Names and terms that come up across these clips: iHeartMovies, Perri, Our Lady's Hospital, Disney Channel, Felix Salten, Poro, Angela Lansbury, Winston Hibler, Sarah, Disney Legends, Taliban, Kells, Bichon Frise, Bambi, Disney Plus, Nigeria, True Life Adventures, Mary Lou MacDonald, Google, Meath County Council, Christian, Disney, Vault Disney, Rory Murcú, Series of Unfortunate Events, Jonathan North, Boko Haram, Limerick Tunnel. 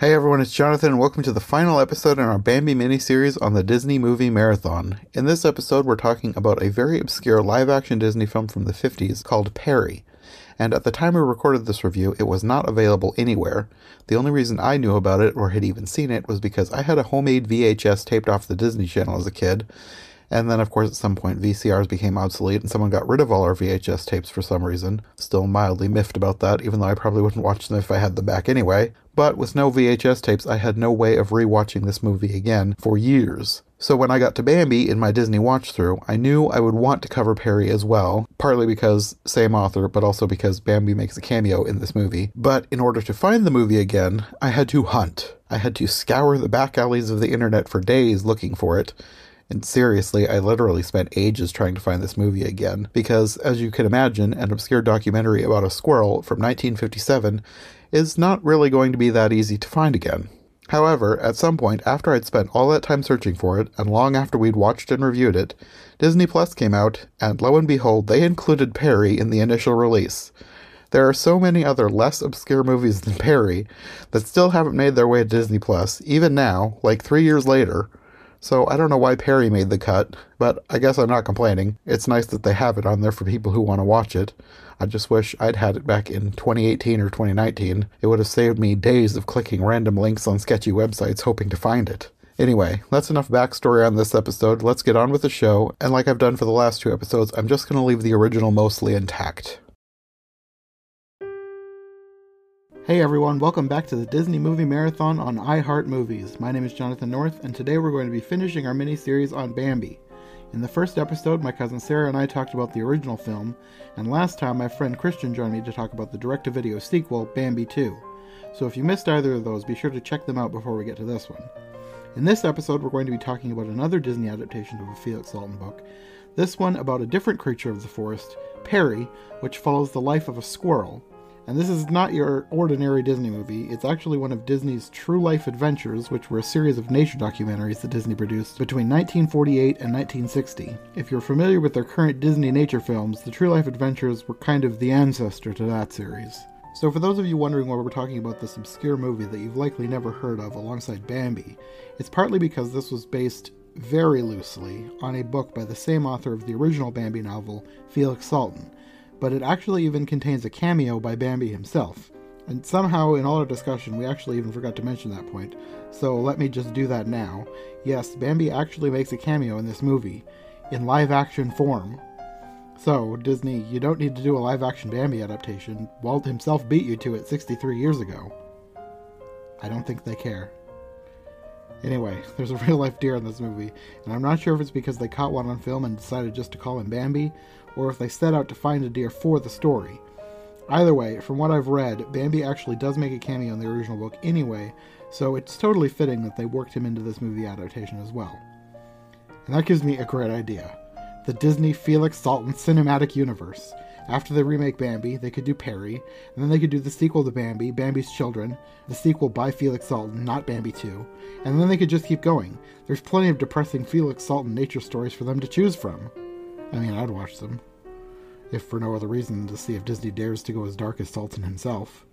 Hey everyone, it's Jonathan and welcome to the final episode in our Bambi miniseries on the Disney Movie Marathon. In this episode, we're talking about a very obscure live-action Disney film from the 50s called Perri. And at the time we recorded this review, it was not available anywhere. The only reason I knew about it, or had even seen it, was because I had a homemade VHS taped off the Disney Channel as a kid. And then, of course, at some point, VCRs became obsolete and someone got rid of all our VHS tapes for some reason. Still mildly miffed about that, even though I probably wouldn't watch them if I had them back anyway. But with no VHS tapes, I had no way of re-watching this movie again for years. So when I got to Bambi in my Disney watch-through, I knew I would want to cover Perri as well, partly because same author, but also because Bambi makes a cameo in this movie. But in order to find the movie again, I had to hunt. I had to scour the back alleys of the internet for days looking for it. And seriously, I literally spent ages trying to find this movie again, because, as you can imagine, an obscure documentary about a squirrel from 1957 is not really going to be that easy to find again. However, at some point, after I'd spent all that time searching for it, and long after we'd watched and reviewed it, Disney Plus came out, and lo and behold, they included Perri in the initial release. There are so many other less obscure movies than Perri that still haven't made their way to Disney Plus, even now, like 3 years later. So I don't know why Perri made the cut, but I guess I'm not complaining. It's nice that they have it on there for people who want to watch it. I just wish I'd had it back in 2018 or 2019. It would have saved me days of clicking random links on sketchy websites hoping to find it. Anyway, that's enough backstory on this episode. Let's get on with the show, and like I've done for the last two episodes, I'm just going to leave the original mostly intact. Hey everyone, welcome back to the Disney Movie Marathon on iHeartMovies. My name is Jonathan North, and today we're going to be finishing our mini-series on Bambi. In the first episode, my cousin Sarah and I talked about the original film, and last time my friend Christian joined me to talk about the direct-to-video sequel, Bambi 2. So if you missed either of those, be sure to check them out before we get to this one. In this episode, we're going to be talking about another Disney adaptation of a Felix Salten book, this one about a different creature of the forest, Perri, which follows the life of a squirrel. And this is not your ordinary Disney movie, it's actually one of Disney's True Life Adventures, which were a series of nature documentaries that Disney produced between 1948 and 1960. If you're familiar with their current Disney nature films, the True Life Adventures were kind of the ancestor to that series. So for those of you wondering why we're talking about this obscure movie that you've likely never heard of alongside Bambi, it's partly because this was based very loosely on a book by the same author of the original Bambi novel, Felix Salten. But it actually even contains a cameo by Bambi himself. And somehow, in all our discussion, we actually even forgot to mention that point, so let me just do that now. Yes, Bambi actually makes a cameo in this movie, in live-action form. So, Disney, you don't need to do a live-action Bambi adaptation. Walt himself beat you to it 63 years ago. I don't think they care. Anyway, there's a real-life deer in this movie, and I'm not sure if it's because they caught one on film and decided just to call him Bambi, or if they set out to find a deer for the story. Either way, from what I've read, Bambi actually does make a cameo in the original book anyway, so it's totally fitting that they worked him into this movie adaptation as well. And that gives me a great idea. The Disney Felix Salten Cinematic Universe. After they remake Bambi, they could do Perri, and then they could do the sequel to Bambi, Bambi's Children, the sequel by Felix Salten, not Bambi 2, and then they could just keep going. There's plenty of depressing Felix Salten nature stories for them to choose from. I mean, I'd watch them, if for no other reason than to see if Disney dares to go as dark as Salten himself.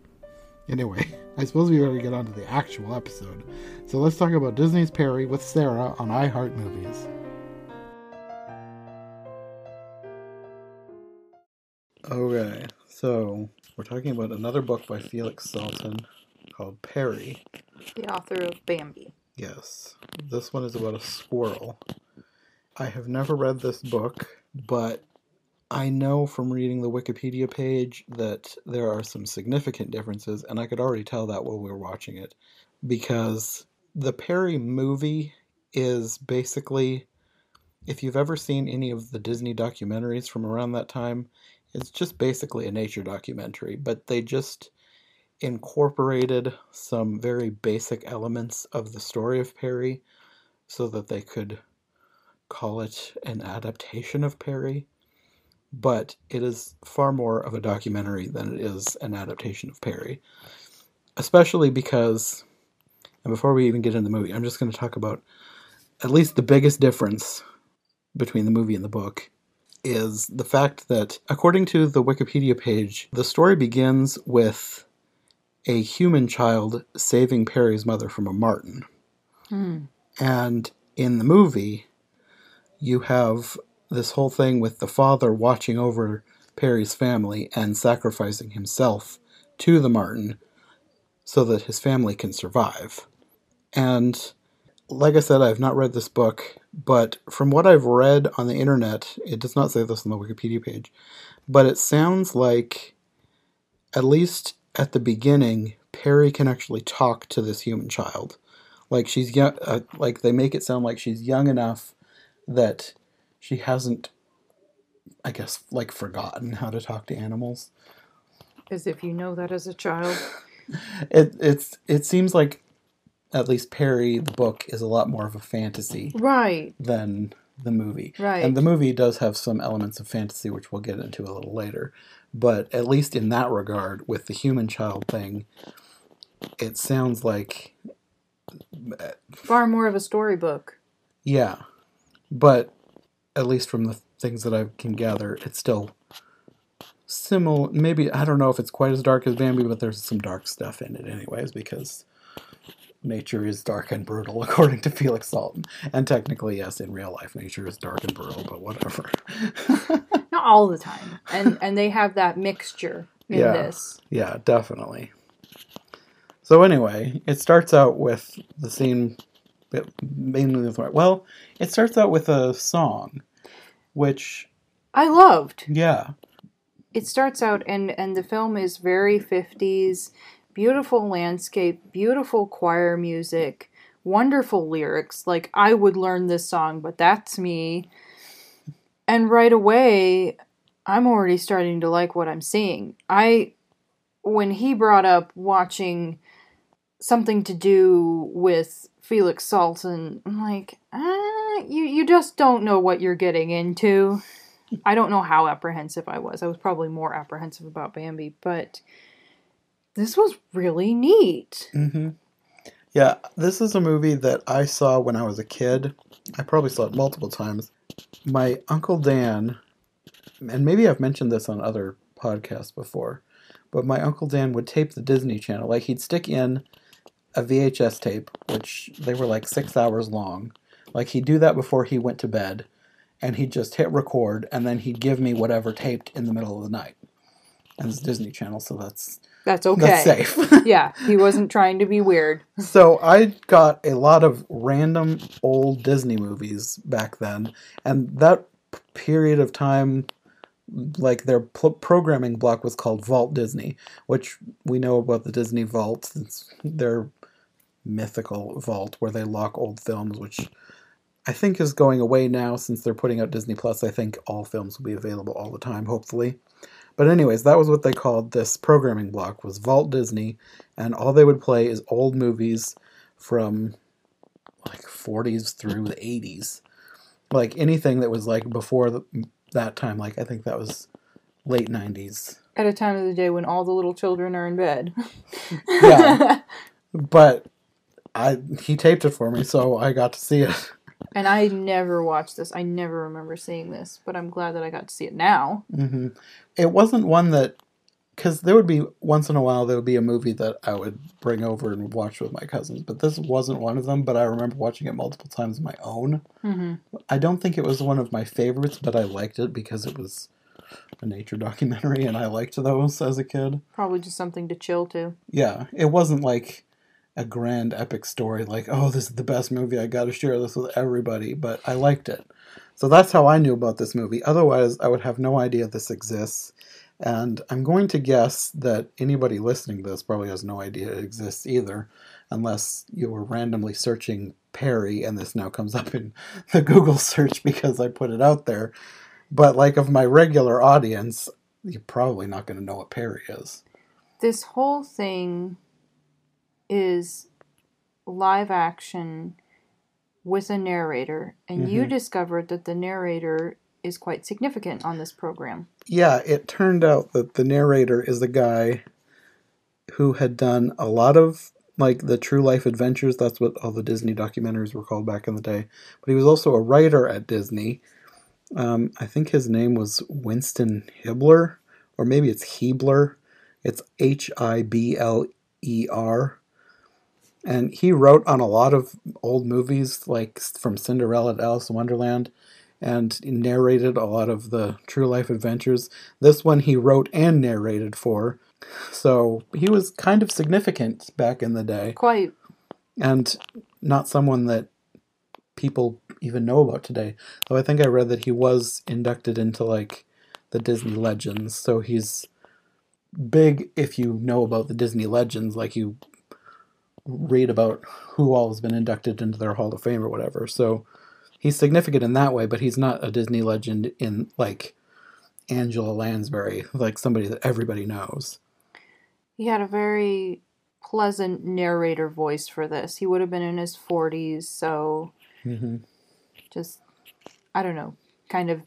Anyway, I suppose we better get on to the actual episode, so let's talk about Disney's Perri with Sarah on iHeartMovies. Okay, so we're talking about another book by Felix Salten called Perri. The author of Bambi. Yes. This one is about a squirrel. I have never read this book, but I know from reading the Wikipedia page that there are some significant differences, and I could already tell that while we were watching it, because the Perri movie is basically, if you've ever seen any of the Disney documentaries from around that time, it's just basically a nature documentary, but they just incorporated some very basic elements of the story of Perri so that they could call it an adaptation of Perri. But it is far more of a documentary than it is an adaptation of Perri. Especially because, and before we even get into the movie, I'm just going to talk about at least the biggest difference between the movie and the book is the fact that, according to the Wikipedia page, the story begins with a human child saving Perri's mother from a marten. Mm. And in the movie, you have this whole thing with the father watching over Perri's family and sacrificing himself to the marten so that his family can survive. And like I said, I've not read this book, but from what I've read on the internet, it does not say this on the Wikipedia page, but it sounds like, at least at the beginning, Perri can actually talk to this human child. Like she's young, like they make it sound like she's young enough that she hasn't, I guess, like forgotten how to talk to animals. As if you know that as a child. It seems like, at least Perri, the book, is a lot more of a fantasy than the movie. Right. And the movie does have some elements of fantasy, which we'll get into a little later. But at least in that regard, with the human child thing, it sounds like... far more of a storybook. Yeah. But at least from the things that I can gather, it's still similar. Maybe, I don't know if it's quite as dark as Bambi, but there's some dark stuff in it anyways, because... nature is dark and brutal, according to Felix Salten. And technically, yes, in real life, nature is dark and brutal, but whatever. Not all the time. And they have that mixture in this. Yeah, definitely. So anyway, it starts out with the scene, mainly with, well, it starts out with a song, which... I loved. Yeah. It starts out, and the film is very 50s, beautiful landscape, beautiful choir music, wonderful lyrics. Like, I would learn this song, but that's me. And right away, I'm already starting to like what I'm seeing. When he brought up watching something to do with Felix Salten, I'm like, you just don't know what you're getting into. I don't know how apprehensive I was. I was probably more apprehensive about Bambi, but... this was really neat. Mm-hmm. Yeah, this is a movie that I saw when I was a kid. I probably saw it multiple times. My Uncle Dan, and maybe I've mentioned this on other podcasts before, but my Uncle Dan would tape the Disney Channel. Like, he'd stick in a VHS tape, which they were like 6 hours long. Like, he'd do that before he went to bed, and he'd just hit record, and then he'd give me whatever taped in the middle of the night. And it's Disney Channel, so that's okay. That's safe. Yeah, he wasn't trying to be weird. So I got a lot of random old Disney movies back then. And that period of time, like their programming block was called Vault Disney, which we know about the Disney Vault. It's their mythical vault where they lock old films, which I think is going away now since they're putting out Disney Plus. I think all films will be available all the time, hopefully. But anyways, that was what they called this programming block, was Vault Disney, and all they would play is old movies from, like, 40s through the 80s. Like, anything that was, like, before that time, like, I think that was late 90s. At a time of the day when all the little children are in bed. Yeah. But he taped it for me, so I got to see it. And I never watched this. I never remember seeing this, but I'm glad that I got to see it now. Mm-hmm. It wasn't one that, because there would be, once in a while, there would be a movie that I would bring over and watch with my cousins, but this wasn't one of them, but I remember watching it multiple times on my own. Mm-hmm. I don't think it was one of my favorites, but I liked it because it was a nature documentary, and I liked those as a kid. Probably just something to chill to. Yeah, it wasn't like... a grand epic story, like, oh, this is the best movie, I gotta share this with everybody, but I liked it. So that's how I knew about this movie. Otherwise, I would have no idea this exists, and I'm going to guess that anybody listening to this probably has no idea it exists either, unless you were randomly searching Perri, and this now comes up in the Google search because I put it out there. But, like, of my regular audience, you're probably not going to know what Perri is. This whole thing... is live action with a narrator, and mm-hmm. you discovered that the narrator is quite significant on this program. Yeah, it turned out that the narrator is a guy who had done a lot of, like, the True Life Adventures. That's what all the Disney documentaries were called back in the day. But he was also a writer at Disney. I think his name was Winston Hibler, or maybe it's Hebler. It's H-I-B-L-E. E.R. And he wrote on a lot of old movies, like from Cinderella to Alice in Wonderland, and narrated a lot of the True Life Adventures. This one he wrote and narrated for. So he was kind of significant back in the day. Quite. And not someone that people even know about today. Though I think I read that he was inducted into, like, the Disney Legends. So he's big if you know about the Disney Legends, like you read about who all has been inducted into their Hall of Fame or whatever. So he's significant in that way, but he's not a Disney legend in, like, Angela Lansbury, like somebody that everybody knows. He had a very pleasant narrator voice for this. He would have been in his 40s, so just, I don't know, kind of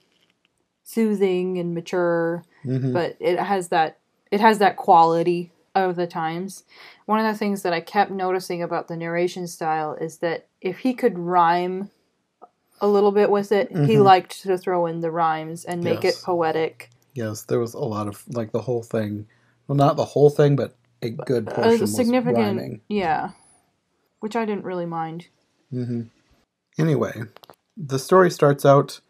soothing and mature, but it has that quality of the times. One of the things that I kept noticing about the narration style is that if he could rhyme a little bit with it, he liked to throw in the rhymes and make it poetic. Yes, there was a lot of, like, the whole thing. Well, not the whole thing, but a good portion was significant, rhyming. Yeah, which I didn't really mind. Anyway, the story starts out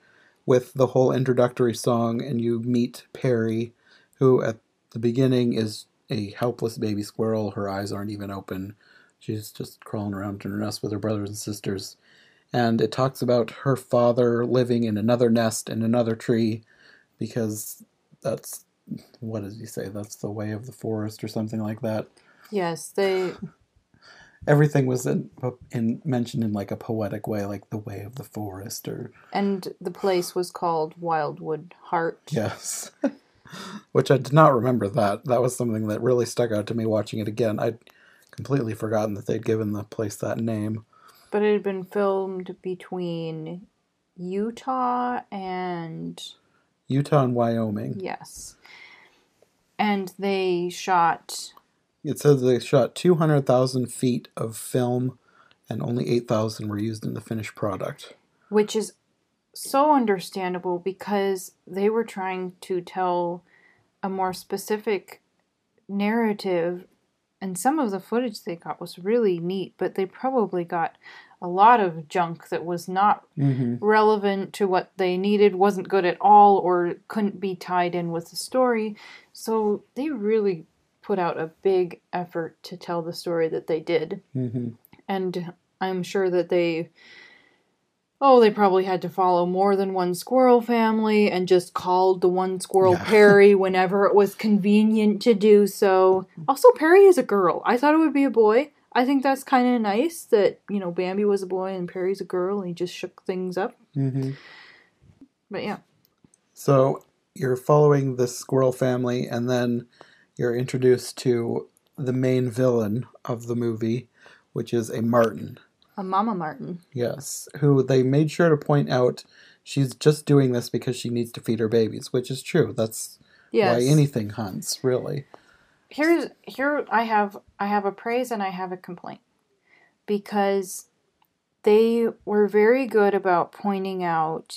with the whole introductory song, and you meet Perri, who at the beginning is a helpless baby squirrel. Her eyes aren't even open. She's just crawling around in her nest with her brothers and sisters. And it talks about her father living in another nest in another tree, because that's, what does he say? That's the way of the forest or something like that. Yes, they... Everything was mentioned in, like, a poetic way, like the way of the forest. And the place was called Wildwood Heart. Yes. Which I did not remember that. That was something that really stuck out to me watching it again. I'd completely forgotten that they'd given the place that name. But it had been filmed between Utah and Wyoming. Yes. And they shot... It says they shot 200,000 feet of film, and only 8,000 were used in the finished product. Which is so understandable, because they were trying to tell a more specific narrative, and some of the footage they got was really neat, but they probably got a lot of junk that was not relevant to what they needed, wasn't good at all, or couldn't be tied in with the story. So they really put out a big effort to tell the story that they did. And I'm sure that they probably had to follow more than one squirrel family and just called the one squirrel Perri whenever it was convenient to do so. Also, Perri is a girl. I thought it would be a boy. I think that's kind of nice that, you know, Bambi was a boy and Perri's a girl, and he just shook things up. But yeah. So you're following this squirrel family, and then you're introduced to the main villain of the movie, which is a marten. A mama marten. Yes, who they made sure to point out she's just doing this because she needs to feed her babies, which is true. That's why anything hunts, really. Here I have a praise and I have a complaint, because they were very good about pointing out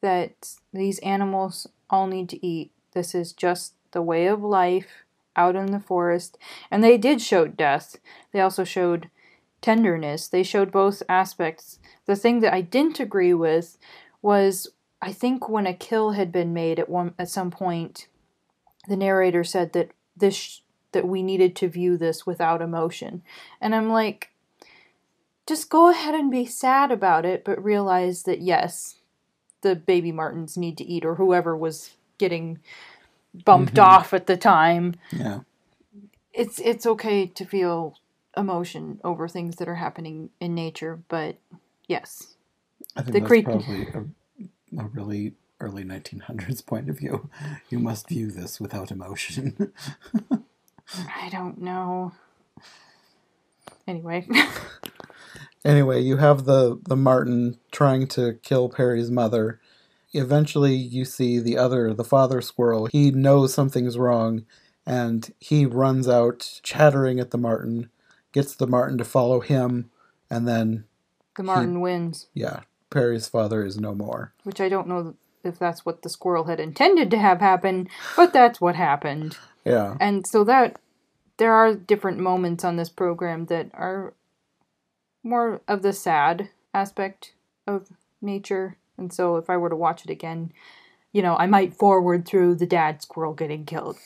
that these animals all need to eat. This is just the way of life out in the forest. And they did show death. They also showed tenderness. They showed both aspects. The thing that I didn't agree with was, I think when a kill had been made at some point, the narrator said that that we needed to view this without emotion. And I'm like, just go ahead and be sad about it, but realize that yes, the baby martens need to eat, or whoever was getting bumped off at the time. Yeah. It's okay to feel emotion over things that are happening in nature, but yes. I think that's probably a really early 1900s point of view. You must view this without emotion. I don't know. Anyway, you have the marten trying to kill Perri's mother. Eventually, you see the father squirrel. He knows something's wrong, and he runs out chattering at the marten, gets the marten to follow him, and then... The marten wins. Yeah, Perri's father is no more. Which I don't know if that's what the squirrel had intended to have happen, but that's what happened. Yeah. And so that there are different moments on this program that are more of the sad aspect of nature. And so if I were to watch it again, you know, I might forward through the dad squirrel getting killed.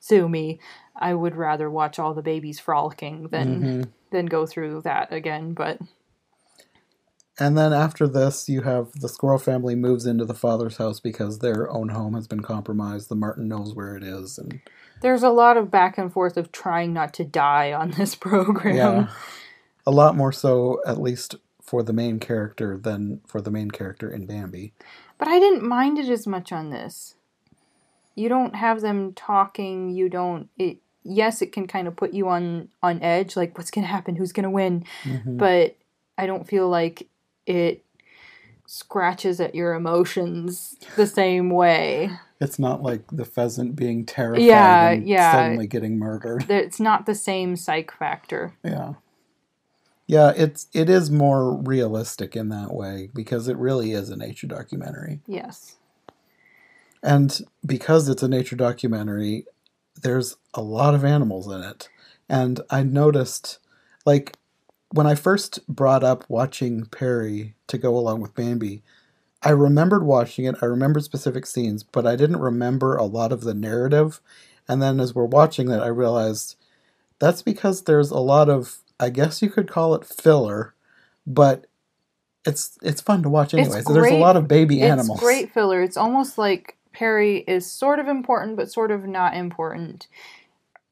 Sue me. I would rather watch all the babies frolicking than go through that again, but... And then after this, you have the squirrel family moves into the father's house because their own home has been compromised. The Martin knows where it is. And there's a lot of back and forth of trying not to die on this program. Yeah. A lot more so, at least for the main character, than for the main character in Bambi. But I didn't mind it as much on this. You don't have them talking. You don't... Yes, it can kind of put you on edge. Like, what's going to happen? Who's going to win? Mm-hmm. But I don't feel like... it scratches at your emotions the same way. It's not like the pheasant being terrified and suddenly getting murdered. It's not the same psych factor. Yeah. Yeah, it is more realistic in that way because it really is a nature documentary. Yes. And because it's a nature documentary, there's a lot of animals in it. And I noticed, like... when I first brought up watching Perri to go along with Bambi, I remembered watching it. I remembered specific scenes, but I didn't remember a lot of the narrative. And then as we're watching that, I realized that's because there's a lot of, I guess you could call it filler, but it's fun to watch anyway. So there's a lot of baby animals. It's great filler. It's almost like Perri is sort of important, but sort of not important.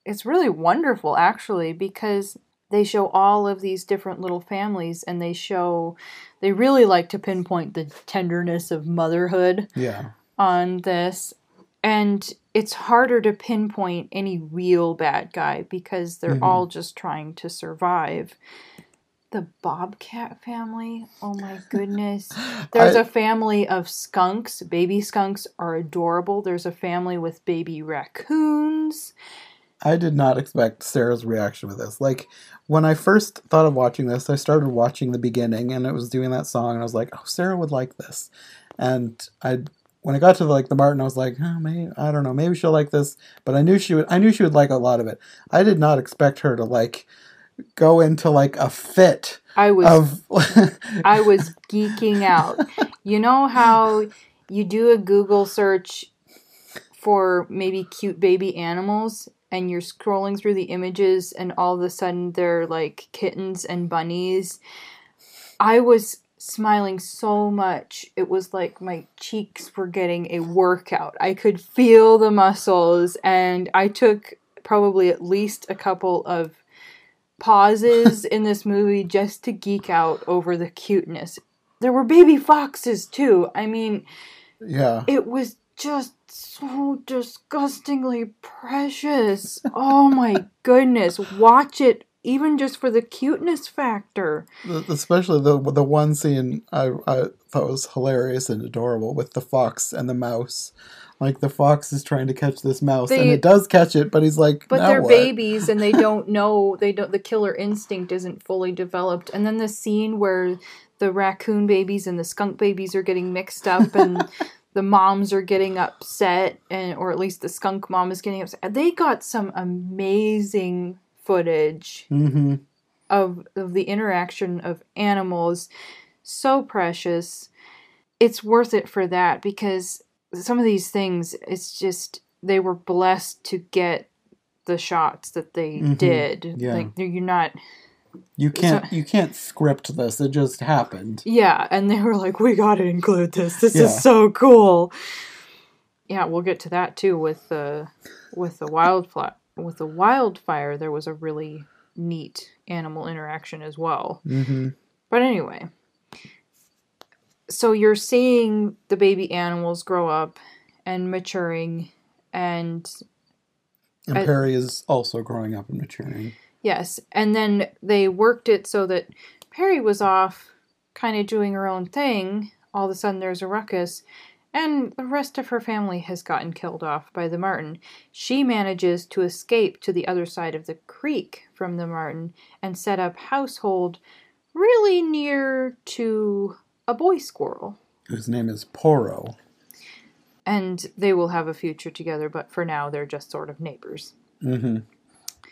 It's really wonderful, actually, because... they show all of these different little families, and they really like to pinpoint the tenderness of motherhood on this. And it's harder to pinpoint any real bad guy because they're all just trying to survive. The bobcat family, oh my goodness. There's a family of skunks. Baby skunks are adorable. There's a family with baby raccoons. I did not expect Sarah's reaction with this. Like, when I first thought of watching this, I started watching the beginning, and it was doing that song, and I was like, oh, Sarah would like this. And when I got to, the Martin, I was like, oh, maybe, I don't know, maybe she'll like this. But I knew she would like a lot of it. I did not expect her to, go into, a fit. I was geeking out. You know how you do a Google search for maybe cute baby animals? And you're scrolling through the images, and all of a sudden they're like kittens and bunnies. I was smiling so much. It was like my cheeks were getting a workout. I could feel the muscles, and I took probably at least a couple of pauses in this movie just to geek out over the cuteness. There were baby foxes, too. I mean, it was just so disgustingly precious. Oh my goodness. Watch it even just for the cuteness factor. Especially the one scene I thought was hilarious and adorable with the fox and the mouse. Like, the fox is trying to catch this mouse, and it does catch it, but he's like, but they're babies, and they don't know. The killer instinct isn't fully developed. And then the scene where the raccoon babies and the skunk babies are getting mixed up, and the moms are getting upset, or at least the skunk mom is getting upset. They got some amazing footage of the interaction of animals. So precious. It's worth it for that, because some of these things, it's just, they were blessed to get the shots that they did. Yeah. You're not... You can't script this. It just happened. Yeah, and they were like, we got to include this. This is so cool. Yeah, we'll get to that too with the wildfire. There was a really neat animal interaction as well. Mm-hmm. But anyway, so you're seeing the baby animals grow up and maturing, and Perri is also growing up and maturing. Yes, and then they worked it so that Perri was off kind of doing her own thing. All of a sudden there's a ruckus, and the rest of her family has gotten killed off by the Martin. She manages to escape to the other side of the creek from the Martin and set up household really near to a boy squirrel. Whose name is Poro. And they will have a future together, but for now they're just sort of neighbors. Mm-hmm.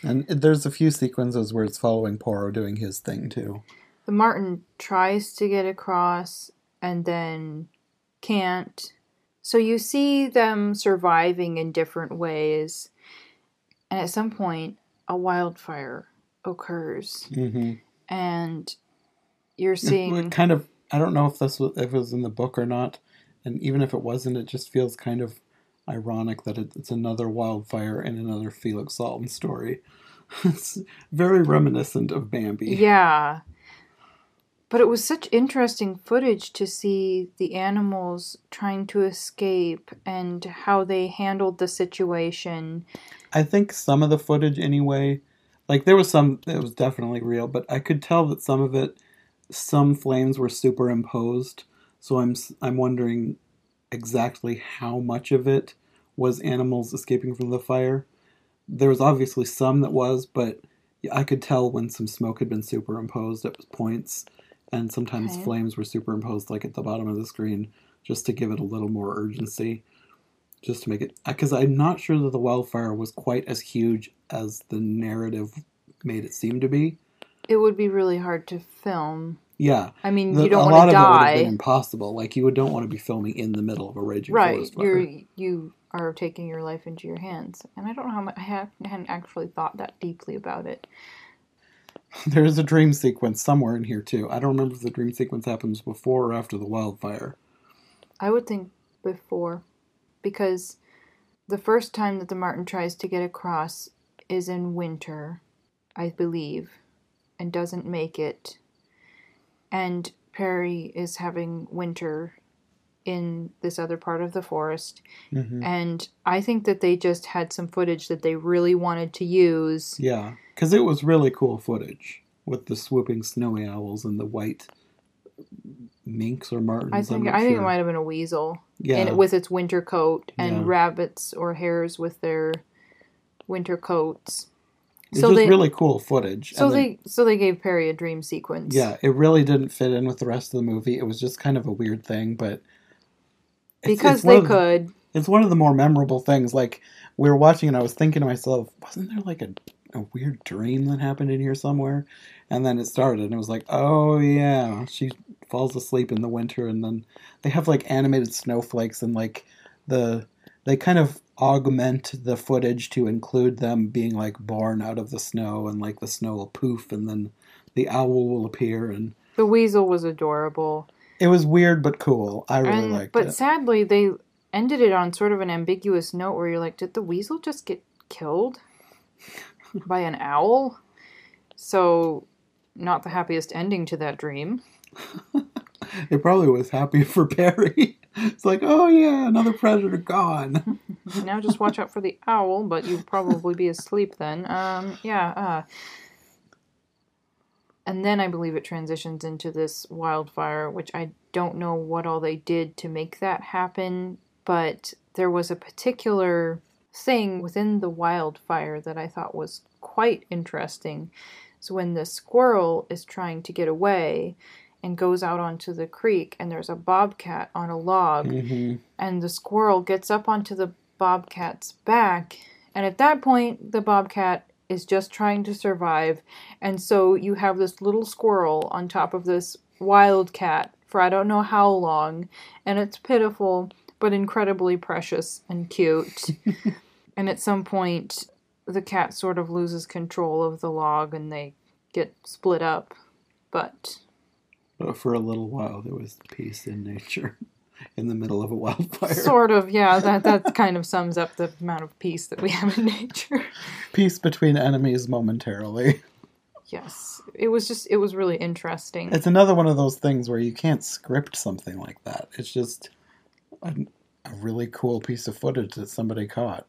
And there's a few sequences where it's following Poirot doing his thing, too. The Martin tries to get across and then can't. So you see them surviving in different ways. And at some point, a wildfire occurs. Mm-hmm. And you're seeing... It kind of... I don't know if this was, if it was in the book or not. And even if it wasn't, it just feels kind of ironic that it's another wildfire in another Felix Salten story. It's very reminiscent of Bambi. Yeah. But it was such interesting footage to see the animals trying to escape and how they handled the situation. I think some of the footage anyway, like there was some that was definitely real, but I could tell that some of it, some flames were superimposed. So I'm wondering exactly how much of it was animals escaping from the fire. There was obviously some that was, but I could tell when some smoke had been superimposed at points. And sometimes flames were superimposed, like at the bottom of the screen, just to give it a little more urgency, just to make it... Because I'm not sure that the wildfire was quite as huge as the narrative made it seem to be. It would be really hard to film. Yeah. I mean, you don't want to die. A lot of it would have been impossible. Like, you don't want to be filming in the middle of a raging forest fire. Right. You are taking your life into your hands. And I don't know how much... I hadn't actually thought that deeply about it. There is a dream sequence somewhere in here, too. I don't remember if the dream sequence happens before or after the wildfire. I would think before, because the first time that the Martin tries to get across is in winter, I believe, and doesn't make it. And Perri is having winter in this other part of the forest. Mm-hmm. And I think that they just had some footage that they really wanted to use. Yeah. Because it was really cool footage with the swooping snowy owls and the white minks or martins. I think it might have been a weasel. Yeah. And with its winter coat and rabbits or hares with their winter coats. It's so just really cool footage. So they gave Perri a dream sequence. Yeah, it really didn't fit in with the rest of the movie. It was just kind of a weird thing, but... It's one of the more memorable things. Like, we were watching and I was thinking to myself, wasn't there like a weird dream that happened in here somewhere? And then it started and it was like, oh yeah, she falls asleep in the winter, and then they have like animated snowflakes and like they kind of augment the footage to include them being like born out of the snow, and like the snow will poof and then the owl will appear. And the weasel was adorable. It was weird but cool. I really liked it. But sadly they ended it on sort of an ambiguous note where you're like, did the weasel just get killed by an owl? So, not the happiest ending to that dream. It probably was happy for Perri. It's like, oh yeah, another predator gone. Now just watch out for the owl, but you'll probably be asleep then. And then I believe it transitions into this wildfire, which I don't know what all they did to make that happen, but there was a particular thing within the wildfire that I thought was quite interesting. So when the squirrel is trying to get away and goes out onto the creek, and there's a bobcat on a log, mm-hmm. and the squirrel gets up onto the bobcat's back, and at that point the bobcat is just trying to survive, and so you have this little squirrel on top of this wildcat for I don't know how long, and it's pitiful but incredibly precious and cute. And at some point, the cat sort of loses control of the log and they get split up. But for a little while, there was peace in nature in the middle of a wildfire. Sort of, yeah. That kind of sums up the amount of peace that we have in nature. Peace between enemies momentarily. Yes. It was really interesting. It's another one of those things where you can't script something like that. It's just a really cool piece of footage that somebody caught.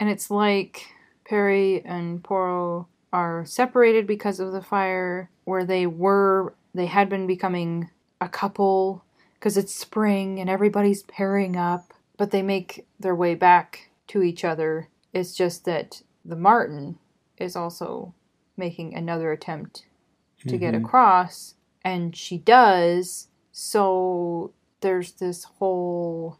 And it's like Perri and Poirot are separated because of the fire, where they had been becoming a couple because it's spring and everybody's pairing up, but they make their way back to each other. It's just that the Martin is also making another attempt to get across, and she does, so there's this whole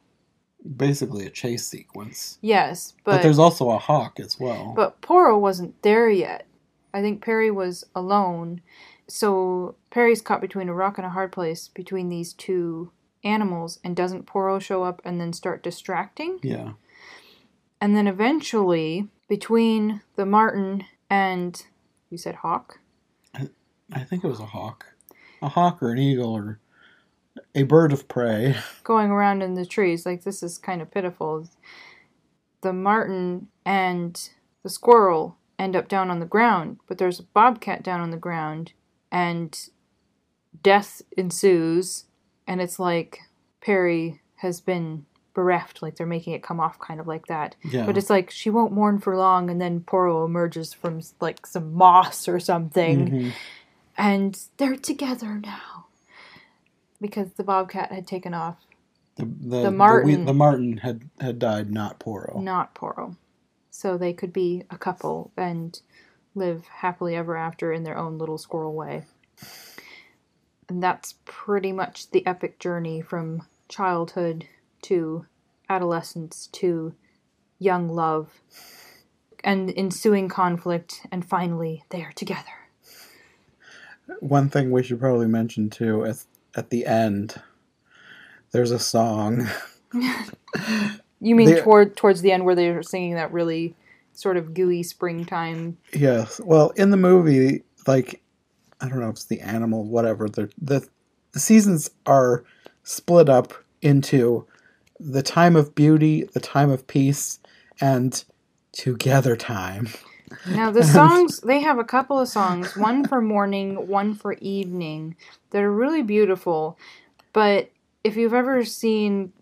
basically a chase sequence. Yes, but there's also a hawk as well. But Porro wasn't there yet. I think Perri was alone. So Perry's caught between a rock and a hard place between these two animals, and doesn't Porro show up and then start distracting? Yeah. And then eventually, between the marten and, you said hawk? I think it was a hawk. A hawk or an eagle or a bird of prey. Going around in the trees, like, this is kind of pitiful. The marten and the squirrel end up down on the ground, but there's a bobcat down on the ground. And death ensues, and it's like Perri has been bereft, like they're making it come off kind of like that. Yeah. But it's like she won't mourn for long, and then Porro emerges from like some moss or something, mm-hmm. and they're together now because the bobcat had taken off. The marten had died, not Porro. Not Porro. So they could be a couple and live happily ever after in their own little squirrel way. And that's pretty much the epic journey from childhood to adolescence to young love and ensuing conflict, and finally they are together. One thing we should probably mention too is at the end there's a song. You mean towards the end where they're singing that really sort of gooey springtime. Yes. Well, in the movie, like, I don't know if it's the animal, whatever, the seasons are split up into the time of beauty, the time of peace, and together time. Now, the songs, they have a couple of songs, one for morning, one for evening, that are really beautiful. But if you've ever seen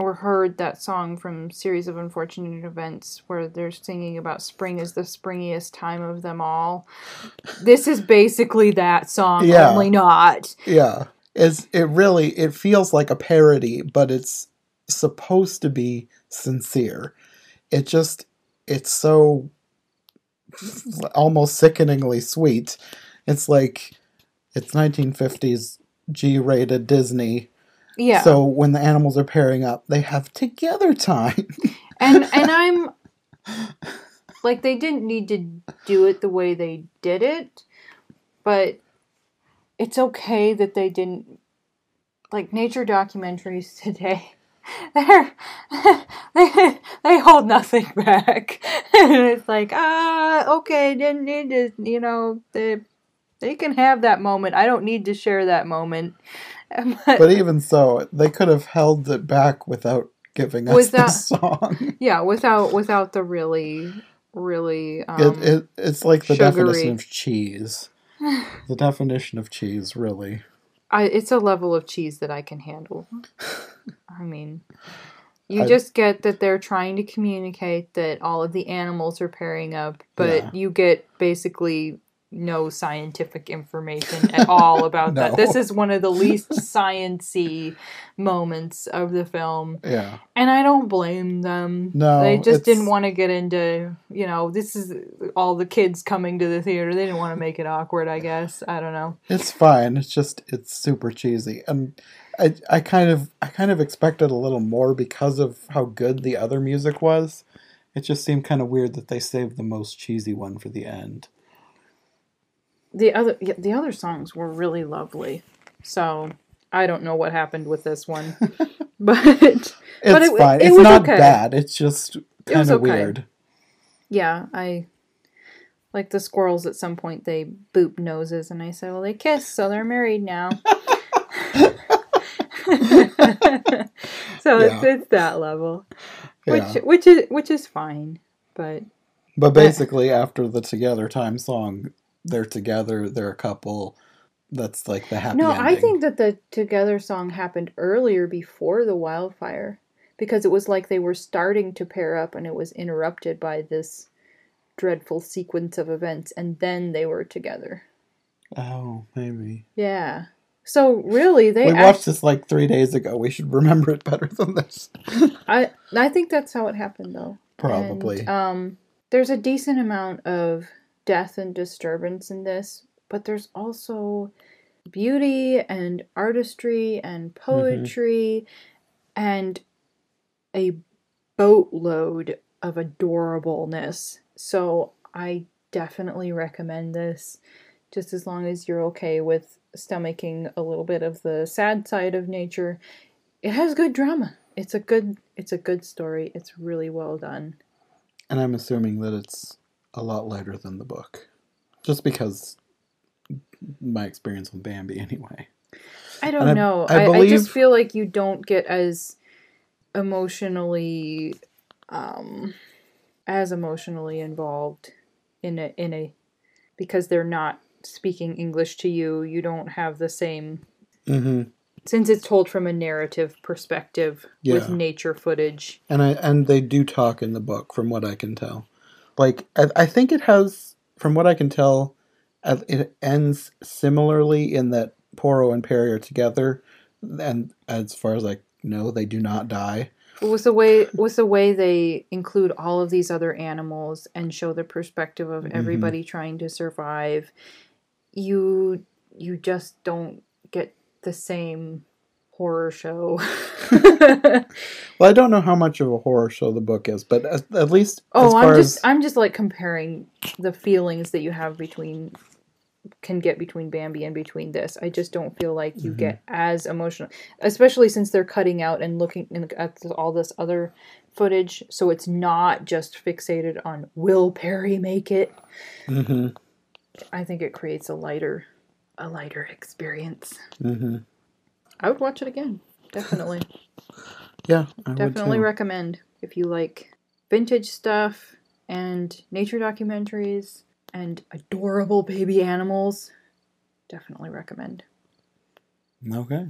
or heard that song from Series of Unfortunate Events where they're singing about spring is the springiest time of them all. This is basically that song, yeah. Only not. Yeah. It really feels like a parody, but it's supposed to be sincere. It's so almost sickeningly sweet. It's like, it's 1950s G-rated Disney. Yeah. So when the animals are pairing up, they have together time. and I'm like, they didn't need to do it the way they did it, but it's okay that they didn't. Like, nature documentaries today, they hold nothing back. And it's like, okay, didn't need to, you know, they can have that moment. I don't need to share that moment. But even so, they could have held it back without giving us the song. Yeah, without the really, really It's like the sugary definition of cheese. The definition of cheese, really. It's a level of cheese that I can handle. I mean, just get that they're trying to communicate that all of the animals are pairing up, but you get basically no scientific information at all about that. This is one of the least science-y moments of the film. Yeah. And I don't blame them. No. They just didn't want to get into, you know, this is all the kids coming to the theater. They didn't want to make it awkward, I guess. I don't know. It's fine. It's just, it's super cheesy. And I kind of expected a little more because of how good the other music was. It just seemed kind of weird that they saved the most cheesy one for the end. The other songs were really lovely, so I don't know what happened with this one, but it's fine. It's not bad. It's just kind of weird. Yeah, I like the squirrels. At some point, they boop noses, and I said, "Well, they kiss, so they're married now." So it's that level, which is fine, but basically after the Together Time song, they're together, they're a couple. That's like the happy ending. No, I think that the Together song happened earlier before the wildfire, because it was like they were starting to pair up and it was interrupted by this dreadful sequence of events, and then they were together. Oh, maybe. Yeah. So really, we watched this like 3 days ago. We should remember it better than this. I think that's how it happened, though. Probably. And, there's a decent amount of death and disturbance in this, but there's also beauty and artistry and poetry, mm-hmm. and a boatload of adorableness. So I definitely recommend this, just as long as you're okay with stomaching a little bit of the sad side of nature. It has good drama. It's a good story. It's really well done. And I'm assuming that it's a lot lighter than the book, just because my experience with Bambi anyway. I don't know. I just feel like you don't get as emotionally involved in a because they're not speaking English to you. You don't have the same, mm-hmm. since it's told from a narrative perspective with nature footage. And they do talk in the book, from what I can tell. Like, I think it has, from what I can tell, it ends similarly in that Poro and Perri are together, and as far as I know, they do not die. Was the way they include all of these other animals and show the perspective of everybody mm-hmm. trying to survive, you just don't get the same horror show. Well, I don't know how much of a horror show the book is, but at least I'm just like comparing the feelings that you have can get between Bambi and between this. I just don't feel like you mm-hmm. get as emotional, especially since they're cutting out and looking at all this other footage, so it's not just fixated on will Perri make it. Mm-hmm. I think it creates a lighter experience. Mm-hmm. I would watch it again, definitely. Yeah, I definitely would recommend if you like vintage stuff and nature documentaries and adorable baby animals. Definitely recommend. Okay.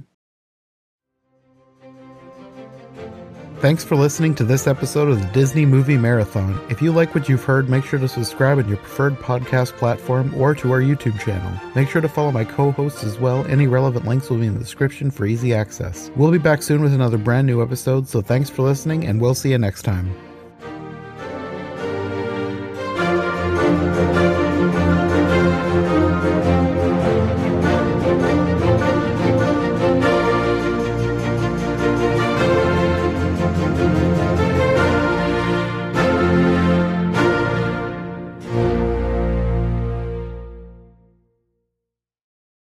Thanks for listening to this episode of the Disney Movie Marathon. If you like what you've heard, make sure to subscribe on your preferred podcast platform or to our YouTube channel. Make sure to follow my co-hosts as well. Any relevant links will be in the description for easy access. We'll be back soon with another brand new episode, so thanks for listening, and we'll see you next time.